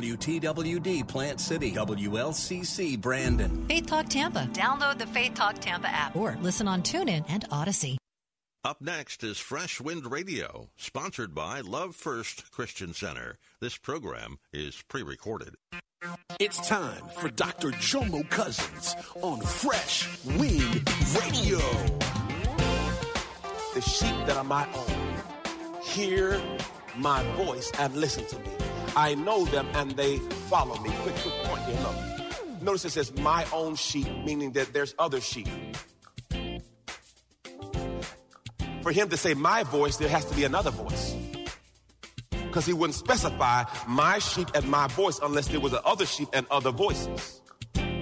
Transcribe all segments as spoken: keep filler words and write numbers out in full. W T W D Plant City, W L C C Brandon. Faith Talk Tampa. Download the Faith Talk Tampa app or listen on TuneIn and Odyssey. Up next is Fresh Wind Radio, sponsored by Love First Christian Center. This program is pre-recorded. It's time for Doctor Jomo Cousins on Fresh Wind Radio. The sheep that are my own hear my voice and listen to me. I know them and they follow me. Quick, quick point here. Look. Notice it says my own sheep, meaning that there's other sheep. For him to say my voice, there has to be another voice. Because he wouldn't specify my sheep and my voice unless there was other sheep and other voices.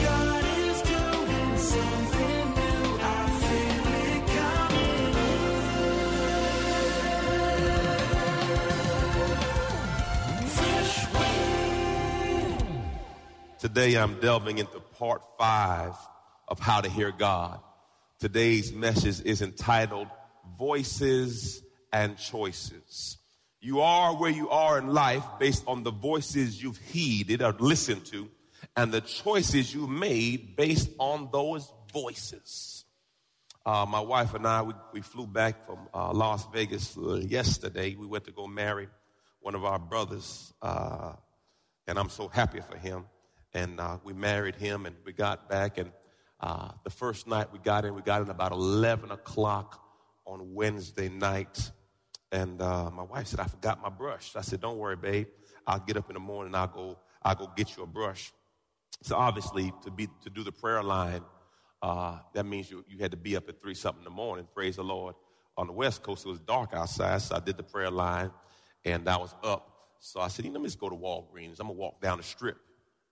God is doing something new. I feel it coming. Fresh Wind. Today I'm delving into part five of how to hear God. Today's message is entitled Voices and Choices. You are where you are in life based on the voices you've heeded or listened to and the choices you made based on those voices. Uh, my wife and I, we, we flew back from uh, Las Vegas yesterday. We went to go marry one of our brothers, uh, and I'm so happy for him. And uh, we married him, and we got back. And uh, the first night we got in, we got in about eleven o'clock on Wednesday night. And uh, my wife said, I forgot my brush. I said, don't worry, babe. I'll get up in the morning, and I'll go, I'll go get you a brush. So obviously, to be to do the prayer line, uh, that means you, you had to be up at three something in the morning. Praise the Lord. On the West Coast, it was dark outside, so I did the prayer line, and I was up. So I said, you know, let me just go to Walgreens. I'm going to walk down the strip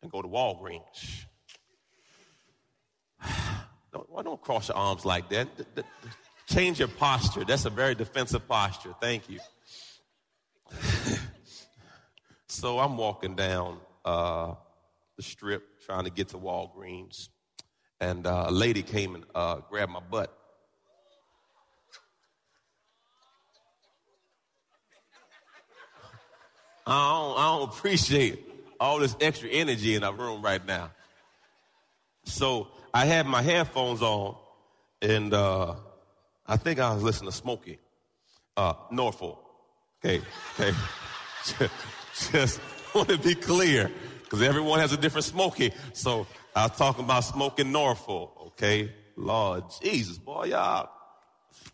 and go to Walgreens. Don't, don't cross your arms like that. D- d- change your posture. That's a very defensive posture. Thank you. So I'm walking down uh, the strip trying to get to Walgreens, and uh, a lady came and uh, grabbed my butt. I don't, I don't appreciate it. All this extra energy in our room right now. So I had my headphones on, and uh, I think I was listening to Smokey uh, Norfolk. Okay, okay. just, just want to be clear, because everyone has a different Smokey. So I was talking about Smokey Norfolk. Okay, Lord Jesus, boy, y'all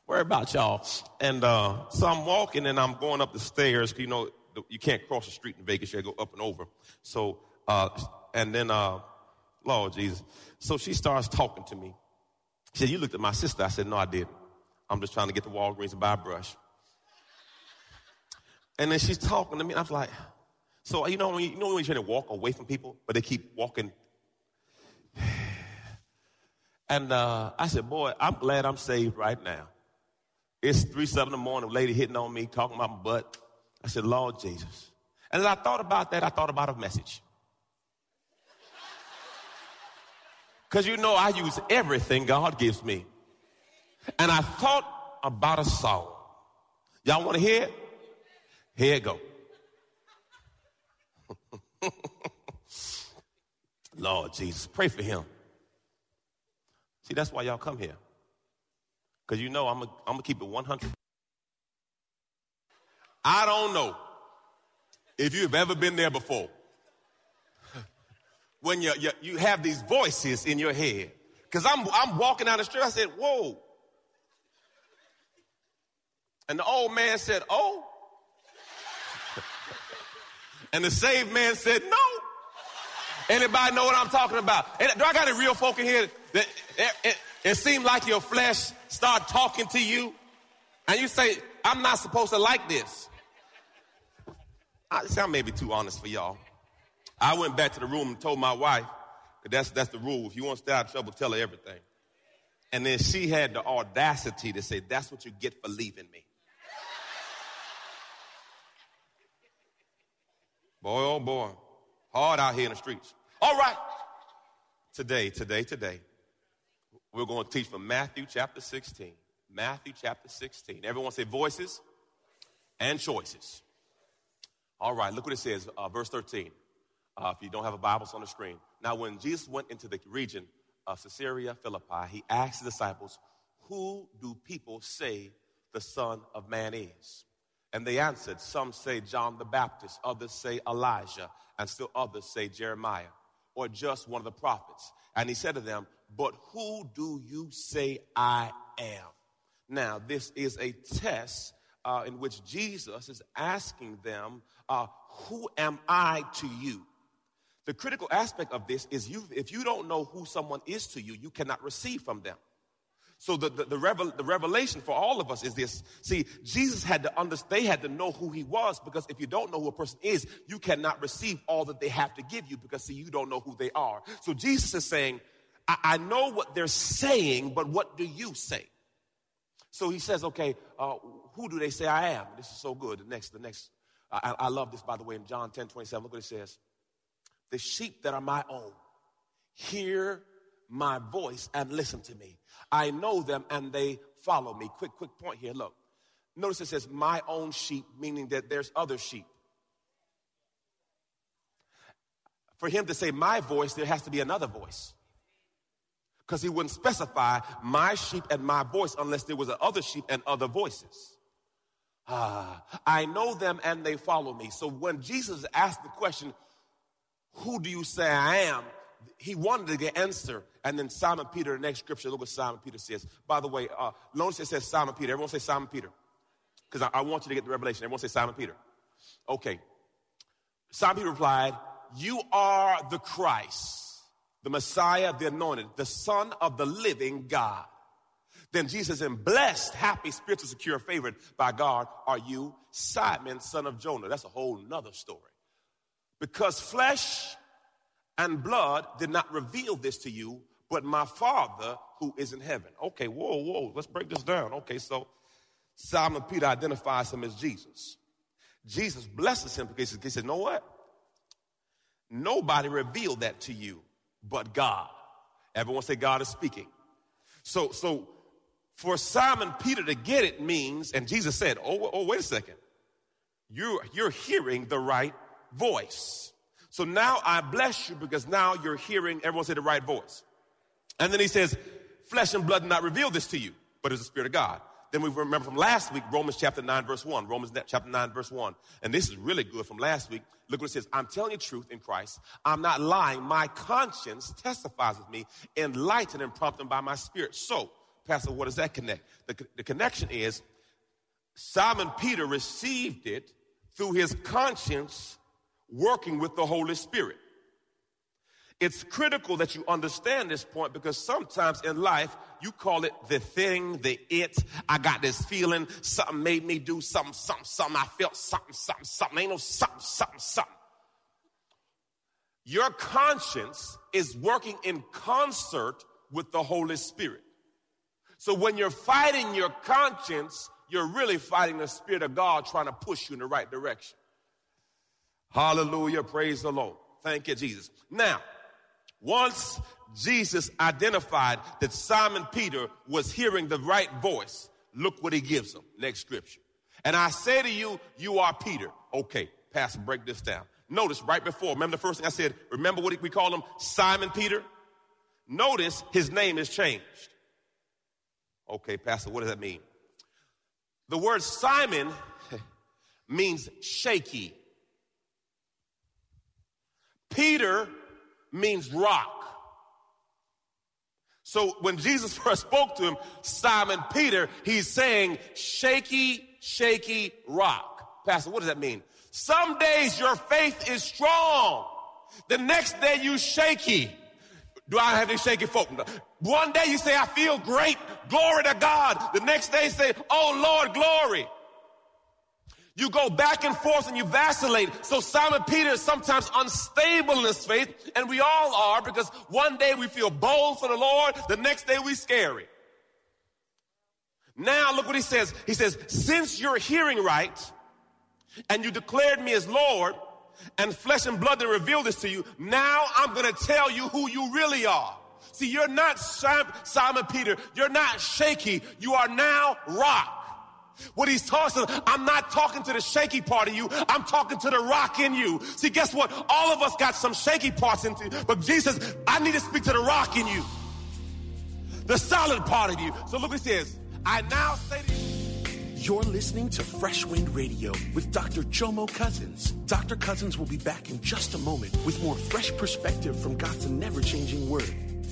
worry about y'all. And uh, so I'm walking, and I'm going up the stairs. You know. You can't cross the street in Vegas. You got to go up and over. So, uh, and then, uh, Lord Jesus. So she starts talking to me. She said, you looked at my sister. I said, no, I didn't. I'm just trying to get to Walgreens and buy a brush. And then she's talking to me. And I was like, so, you know, when you, you know when you're trying to walk away from people, but they keep walking. And uh, I said, boy, I'm glad I'm saved right now. It's three seven in the morning, a lady hitting on me, talking about my butt. I said, Lord Jesus. And as I thought about that, I thought about a message. Because you know I use everything God gives me. And I thought about a song. Y'all want to hear it? Here it go. Lord Jesus, pray for him. See, that's why y'all come here. Because you know I'm going to keep it one hundred. I don't know if you've ever been there before. When you, you you have these voices in your head. Because I'm I'm walking down the street. I said, whoa. And the old man said, oh. And the saved man said, no. Anybody know what I'm talking about? And do I got a real folk in here? That it, it, it seemed like your flesh started talking to you. And you say, I'm not supposed to like this. I sound maybe too honest for y'all. I went back to the room and told my wife that that's, that's the rule. If you want to stay out of trouble, tell her everything. And then she had the audacity to say, that's what you get for leaving me. Boy, oh boy, hard out here in the streets. All right, today, today, today, we're going to teach from Matthew chapter sixteen. Matthew chapter sixteen. Everyone say voices and choices. All right, look what it says, uh, verse thirteen. Uh, if you don't have a Bible, it's on the screen. Now, when Jesus went into the region of Caesarea Philippi, he asked the disciples, who do people say the Son of Man is? And they answered, some say John the Baptist, others say Elijah, and still others say Jeremiah, or just one of the prophets. And he said to them, but who do you say I am? Now, this is a test uh, in which Jesus is asking them, uh, who am I to you? The critical aspect of this is you, if you don't know who someone is to you, you cannot receive from them. So the, the, the, revel, the revelation for all of us is this. See, Jesus had to understand, they had to know who he was, because if you don't know who a person is, you cannot receive all that they have to give you, because, see, you don't know who they are. So Jesus is saying, I, I know what they're saying, but what do you say? So he says, okay, uh, who do they say I am? This is so good. The next, the next, I, I love this, by the way, in John ten twenty-seven, look what it says. The sheep that are my own hear my voice and listen to me. I know them and they follow me. Quick, quick point here. Look, notice it says my own sheep, meaning that there's other sheep. For him to say my voice, there has to be another voice. Because he wouldn't specify my sheep and my voice unless there was other sheep and other voices. Ah, I know them and they follow me. So when Jesus asked the question, who do you say I am? He wanted to get answer. And then Simon Peter, the next scripture, look what Simon Peter says. By the way, uh, notice it says Simon Peter. Everyone say Simon Peter. Because I, I want you to get the revelation. Everyone say Simon Peter. Okay. Simon Peter replied, you are the Christ, the Messiah, the anointed, the Son of the living God. Then Jesus said, blessed, happy, spiritual, secure, favored by God are you, Simon, son of Jonah. That's a whole nother story. Because flesh and blood did not reveal this to you, but my Father who is in heaven. Okay, whoa, whoa, let's break this down. Okay, so Simon Peter identifies him as Jesus. Jesus blesses him because he said, you know what? Nobody revealed that to you but God. Everyone say God is speaking. So, so for Simon Peter to get it means, and Jesus said, oh, oh wait a second, you're, you're hearing the right voice. So now I bless you because now you're hearing, everyone say the right voice. And then he says, flesh and blood did not reveal this to you, but it's the Spirit of God. Then we remember from last week, Romans chapter nine, verse one. Romans chapter nine, verse one. And this is really good from last week. Look what it says. I'm telling you truth in Christ. I'm not lying. My conscience testifies with me, enlightened and prompted by my spirit. So, Pastor, what does that connect? The, the connection is Simon Peter received it through his conscience working with the Holy Spirit. It's critical that you understand this point, because sometimes in life you call it the thing, the it. I got this feeling, something made me do something, something, something. I felt something, something, something. Ain't no something, something, something. Your conscience is working in concert with the Holy Spirit. So when you're fighting your conscience, you're really fighting the Spirit of God trying to push you in the right direction. Hallelujah, praise the Lord. Thank you, Jesus. Now, once Jesus identified that Simon Peter was hearing the right voice, look what he gives him. Next scripture. And I say to you, you are Peter. Okay, Pastor, break this down. Notice right before, remember the first thing I said, remember what we call him, Simon Peter? Notice his name is changed. Okay, Pastor, what does that mean? The word Simon means shaky. Peter means rock. So when Jesus first spoke to him, Simon Peter, he's saying, shaky, shaky rock. Pastor, what does that mean? Some days your faith is strong. The next day you shaky. Do I have any shaky folk? No. One day you say, I feel great. Glory to God. The next day you say, oh, Lord, glory. You go back and forth and you vacillate. So Simon Peter is sometimes unstable in his faith, and we all are, because one day we feel bold for the Lord, the next day we scary. Now look what he says. He says, since you're hearing right, and you declared me as Lord, and flesh and blood that revealed this to you, now I'm going to tell you who you really are. See, you're not Simon Peter. You're not shaky. You are now rock. What he's talking, I'm not talking to the shaky part of you. I'm talking to the rock in you. See, guess what? All of us got some shaky parts in you, but Jesus, I need to speak to the rock in you, the solid part of you. So look what he says. I now say to you. You're listening to Fresh Wind Radio with Doctor Jomo Cousins. Doctor Cousins will be back in just a moment with more fresh perspective from God's never-changing word.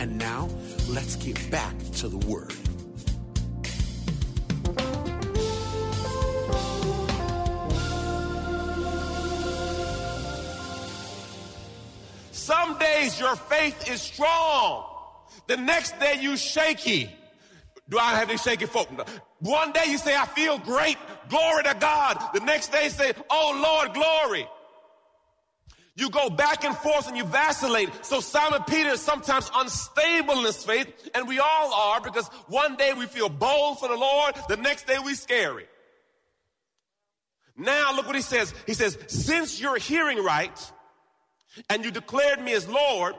And now, let's get back to the Word. Some days your faith is strong. The next day you shaky. Do I have any shaky folk? No. One day you say, I feel great. Glory to God. The next day you say, oh, Lord, glory. You go back and forth and you vacillate. So Simon Peter is sometimes unstable in his faith, and we all are, because one day we feel bold for the Lord, the next day we scary. Now look what he says. He says, since you're hearing right, and you declared me as Lord,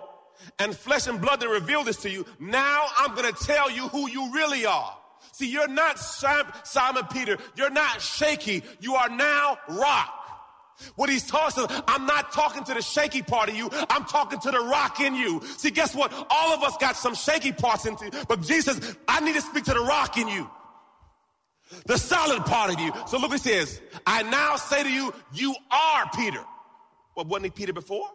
and flesh and blood that revealed this to you, now I'm going to tell you who you really are. See, you're not Simon Peter. You're not shaky. You are now rock. What he's talking, I'm not talking to the shaky part of you. I'm talking to the rock in you. See, guess what? All of us got some shaky parts in you, but Jesus, I need to speak to the rock in you, the solid part of you. So look what he says. I now say to you, you are Peter. Well, wasn't he Peter before?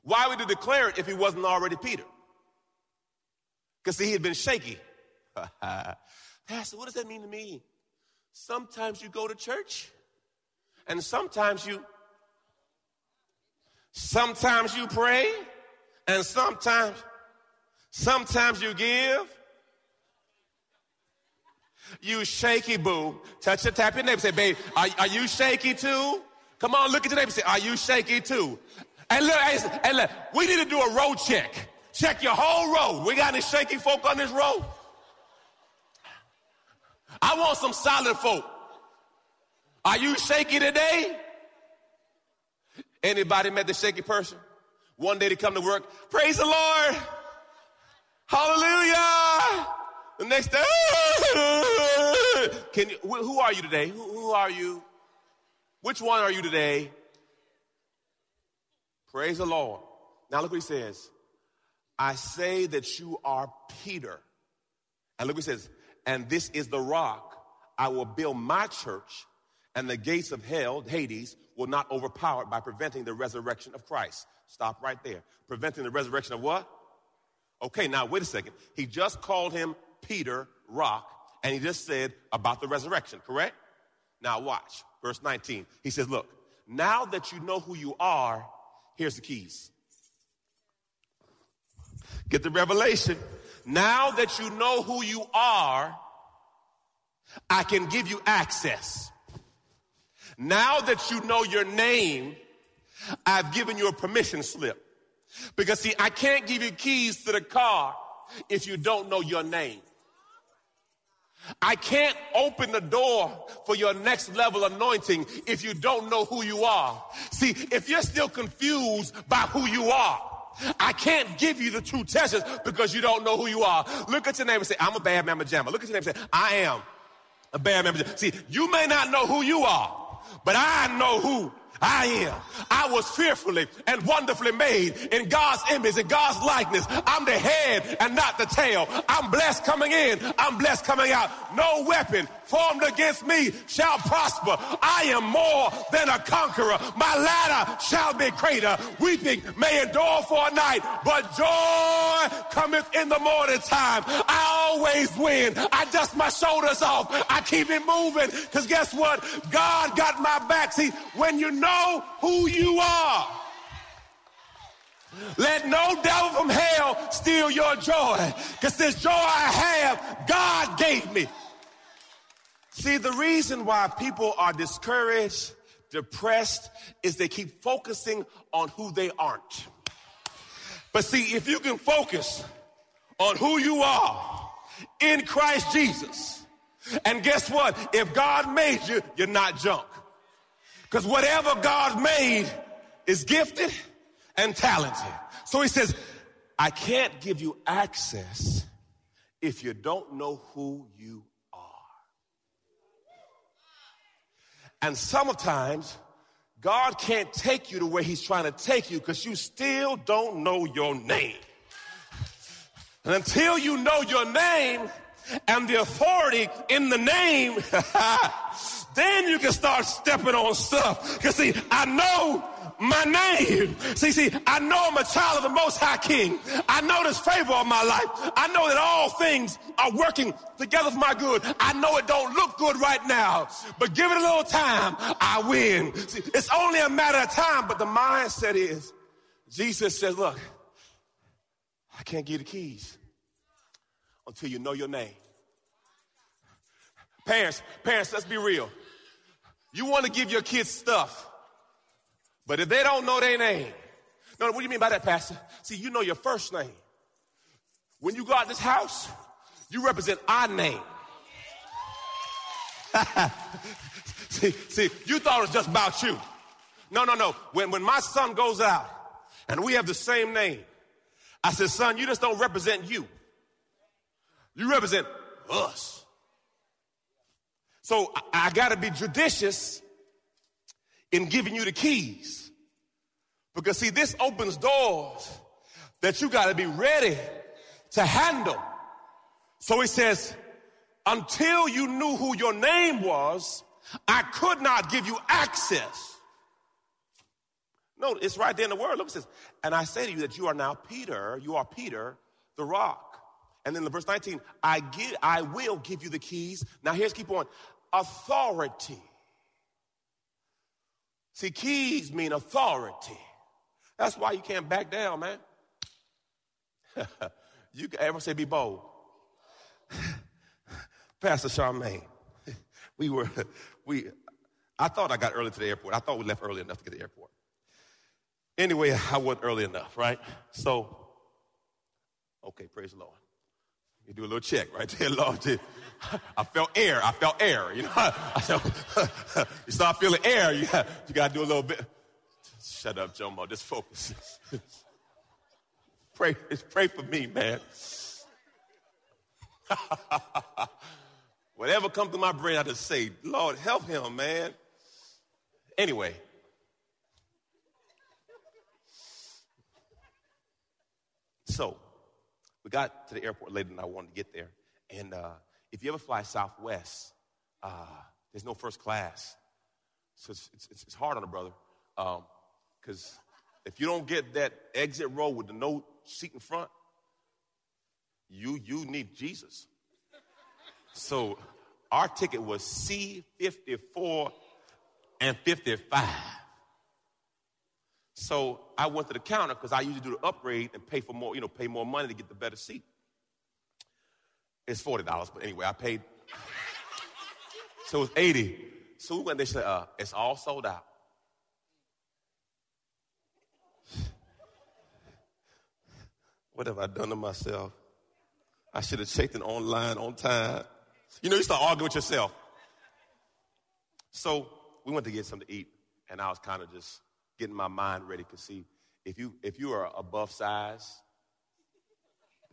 Why would he declare it if he wasn't already Peter? Because, see, he had been shaky. Pastor, what does that mean to me? Sometimes you go to church. And sometimes you, sometimes you pray, and sometimes, sometimes you give. You shaky, boo. Touch your, tap your neighbor. Say, babe, are, are you shaky too? Come on, look at your neighbor. Say, are you shaky too? And look, and look, we need to do a road check. Check your whole road. We got any shaky folk on this road? I want some solid folk. Are you shaky today? Anybody met the shaky person? One day they come to work, praise the Lord, hallelujah. The next day, can you? Who are you today? Who, who are you? Which one are you today? Praise the Lord. Now look what he says. I say that you are Peter. And look what he says. And this is the rock. I will build my church. and the gates of hell, Hades, will not overpower it by preventing the resurrection of Christ. Stop right there. Preventing the resurrection of what? Okay, now wait a second. He just called him Peter, rock, and he just said about the resurrection, correct? Now watch, verse nineteen. He says, look, now that you know who you are, here's the keys. Get the revelation. Now that you know who you are, I can give you access. Now that you know your name, I've given you a permission slip. Because, see, I can't give you keys to the car if you don't know your name. I can't open the door for your next level anointing if you don't know who you are. See, if you're still confused by who you are, I can't give you the true treasures because you don't know who you are. Look at your neighbor and say, I'm a bad mama jamma. Look at your neighbor and say, I am a bad mama jamma. See, you may not know who you are, but I know who I am. I was fearfully and wonderfully made in God's image, in God's likeness. I'm the head and not the tail. I'm blessed coming in. I'm blessed coming out. No weapon formed against me shall prosper. I am more than a conqueror. My ladder shall be greater. Weeping may endure for a night, but joy cometh in the morning time. I always win. I dust my shoulders off. I keep it moving because guess what? God got my back. See, when you know who you are. Let no devil from hell steal your joy, because this joy I have, God gave me. See, the reason why people are discouraged, depressed, is they keep focusing on who they aren't. But see, if you can focus on who you are in Christ Jesus, and guess what? If God made you, you're not junk. Because whatever God made is gifted and talented. So he says, I can't give you access if you don't know who you are. And sometimes God can't take you to where he's trying to take you because you still don't know your name. And until you know your name and the authority in the name, then you can start stepping on stuff. Because, see, I know my name. See, see, I know I'm a child of the Most High King. I know there's favor on my life. I know that all things are working together for my good. I know it don't look good right now, but give it a little time, I win. See, it's only a matter of time, but the mindset is, Jesus says, look, I can't give you the keys until you know your name. Parents, parents, let's be real. You want to give your kids stuff, but if they don't know their name. No, what do you mean by that, Pastor? See, you know your first name. When you go out this house, you represent our name. see, see, you thought it was just about you. No, no, no. When, when my son goes out and we have the same name, I said, son, you just don't represent you. You represent us. So I, I got to be judicious in giving you the keys, because, see, this opens doors that you got to be ready to handle. So he says, until you knew who your name was, I could not give you access. No, it's right there in the word. Look, it says, and I say to you that you are now Peter, you are Peter, the rock. And then the verse nineteen, I, give, I will give you the keys. Now here's, keep on. Authority. See, keys mean authority. That's why you can't back down, man. You can ever say be bold. Pastor Charmaine, we were, we, I thought I got early to the airport. I thought we left early enough to get to the airport. Anyway, I wasn't early enough, right? So, okay, praise the Lord. You do a little check right there, Lord. I felt air. I felt air. You know, I felt, you start feeling air. You got, you got to do a little bit. Shut up, Jomo. Just focus. pray, pray for me, man. Whatever comes to my brain, I just say, Lord, help him, man. Anyway. So. We got to the airport later than I wanted to get there. And uh, if you ever fly Southwest, uh, there's no first class. So it's, it's, it's hard on a brother, because um, if you don't get that exit row with the no seat in front, you you need Jesus. So our ticket was C fifty-four and fifty-five. So I went to the counter because I usually do the upgrade and pay for more, you know, pay more money to get the better seat. It's forty dollars, but anyway, I paid. So it was eighty dollars. So we went there and said, uh, it's all sold out. What have I done to myself? I should have checked it online on time. You know, you start arguing with yourself. So we went to get something to eat, and I was kind of just getting my mind ready. Because, see, if you if you are above size,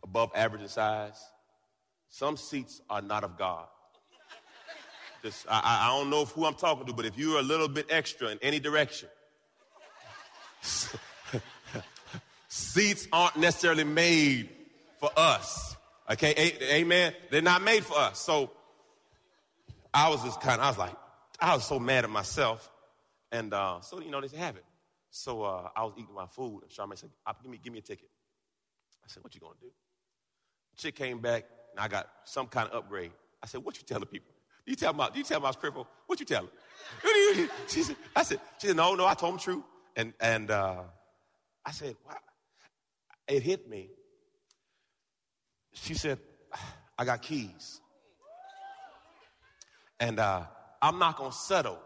above average in size, some seats are not of God. Just I, I don't know who I'm talking to, but if you're a little bit extra in any direction, seats aren't necessarily made for us. Okay, amen. They're not made for us. So I was just kind of, I was like, I was so mad at myself. And uh, so, you know, they said, have it. So uh, I was eating my food. And Charmaine said, give me, give me a ticket. I said, what you going to do? Chick came back, and I got some kind of upgrade. I said, what you telling people? You tell them I, you tell them I was crippled. What you telling? She said, I said, she said, no, no, I told them the truth. And, and uh, I said, wow. It hit me. She said, I got keys. And uh, I'm not going to settle.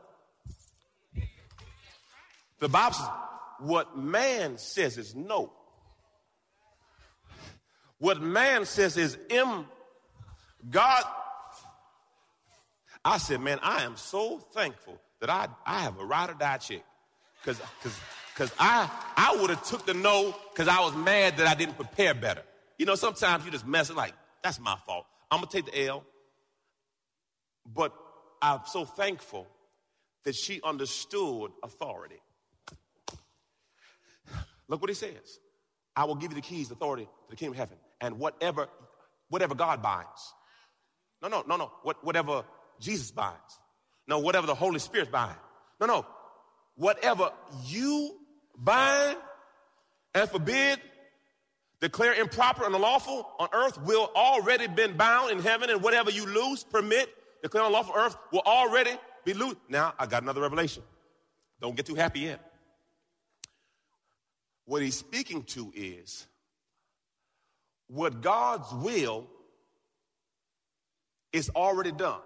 The Bible says, what man says is no. What man says is M. God. I said, man, I am so thankful that I, I have a ride or die chick. Because I, I would have took the no because I was mad that I didn't prepare better. You know, sometimes you just mess it like, that's my fault. I'm going to take the L. But I'm so thankful that she understood authority. Look what he says. I will give you the keys, authority to the kingdom of heaven. And whatever whatever God binds. No, no, no, no. What, whatever Jesus binds. No, whatever the Holy Spirit binds. No, no. Whatever you bind and forbid, declare improper and unlawful on earth will already been bound in heaven, and whatever you loose, permit, declare unlawful earth will already be loose. Now, I got another revelation. Don't get too happy yet. What he's speaking to is what God's will is already done.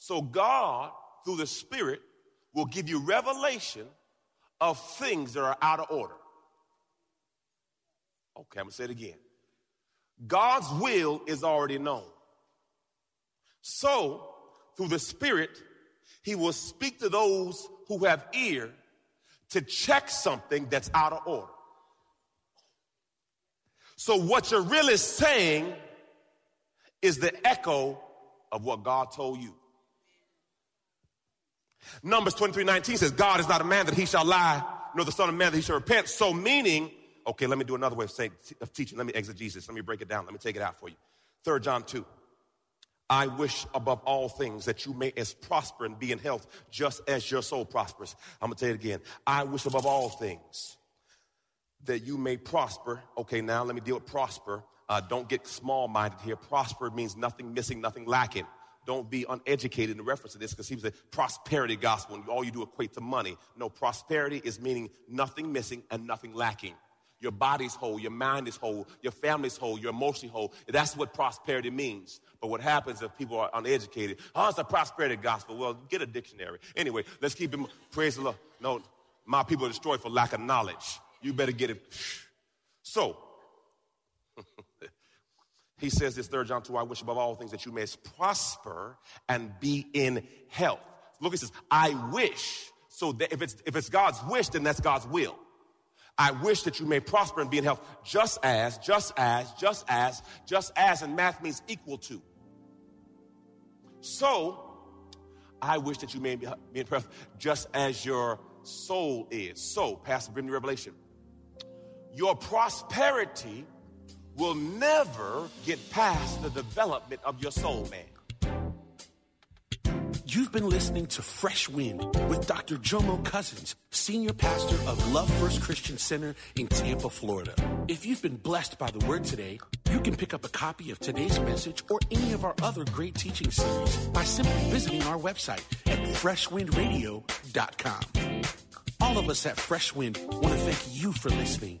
So God, through the Spirit, will give you revelation of things that are out of order. Okay, I'm going to say it again. God's will is already known. So, through the Spirit, he will speak to those who have ear to check something that's out of order. So what you're really saying is the echo of what God told you. Numbers twenty-three nineteen says, God is not a man that he shall lie, nor the son of man that he shall repent. So meaning... Okay, let me do another way of, saying, of teaching. Let me exegesis. Let me break it down. Let me take it out for you. Third John two. I wish above all things that you may as prosper and be in health, just as your soul prospers. I'm going to tell you it again. I wish above all things that you may prosper. Okay, now let me deal with prosper. Uh, don't get small-minded here. Prosper means nothing missing, nothing lacking. Don't be uneducated in reference to this because he was a prosperity gospel, and all you do equate to money. No, prosperity is meaning nothing missing and nothing lacking. Your body's whole, your mind is whole, your family's whole, you're emotionally whole. That's what prosperity means. But what happens if people are uneducated? Oh, it's a prosperity gospel. Well, get a dictionary. Anyway, let's keep it. Praise the Lord. No, my people are destroyed for lack of knowledge. You better get it. So, he says this, Third John two, I wish above all things that you may prosper and be in health. Look, he says, I wish. So that if it's if it's God's wish, then that's God's will. I wish that you may prosper and be in health, just as, just as, just as, just as, and math means equal to. So, I wish that you may be in health, just as your soul is. So, Pastor, bring me revelation. Your prosperity will never get past the development of your soul, man. You've been listening to Fresh Wind with Doctor Jomo Cousins, Senior Pastor of Love First Christian Center in Tampa, Florida. If you've been blessed by the word today, you can pick up a copy of today's message or any of our other great teaching series by simply visiting our website at fresh wind radio dot com. All of us at Fresh Wind want to thank you for listening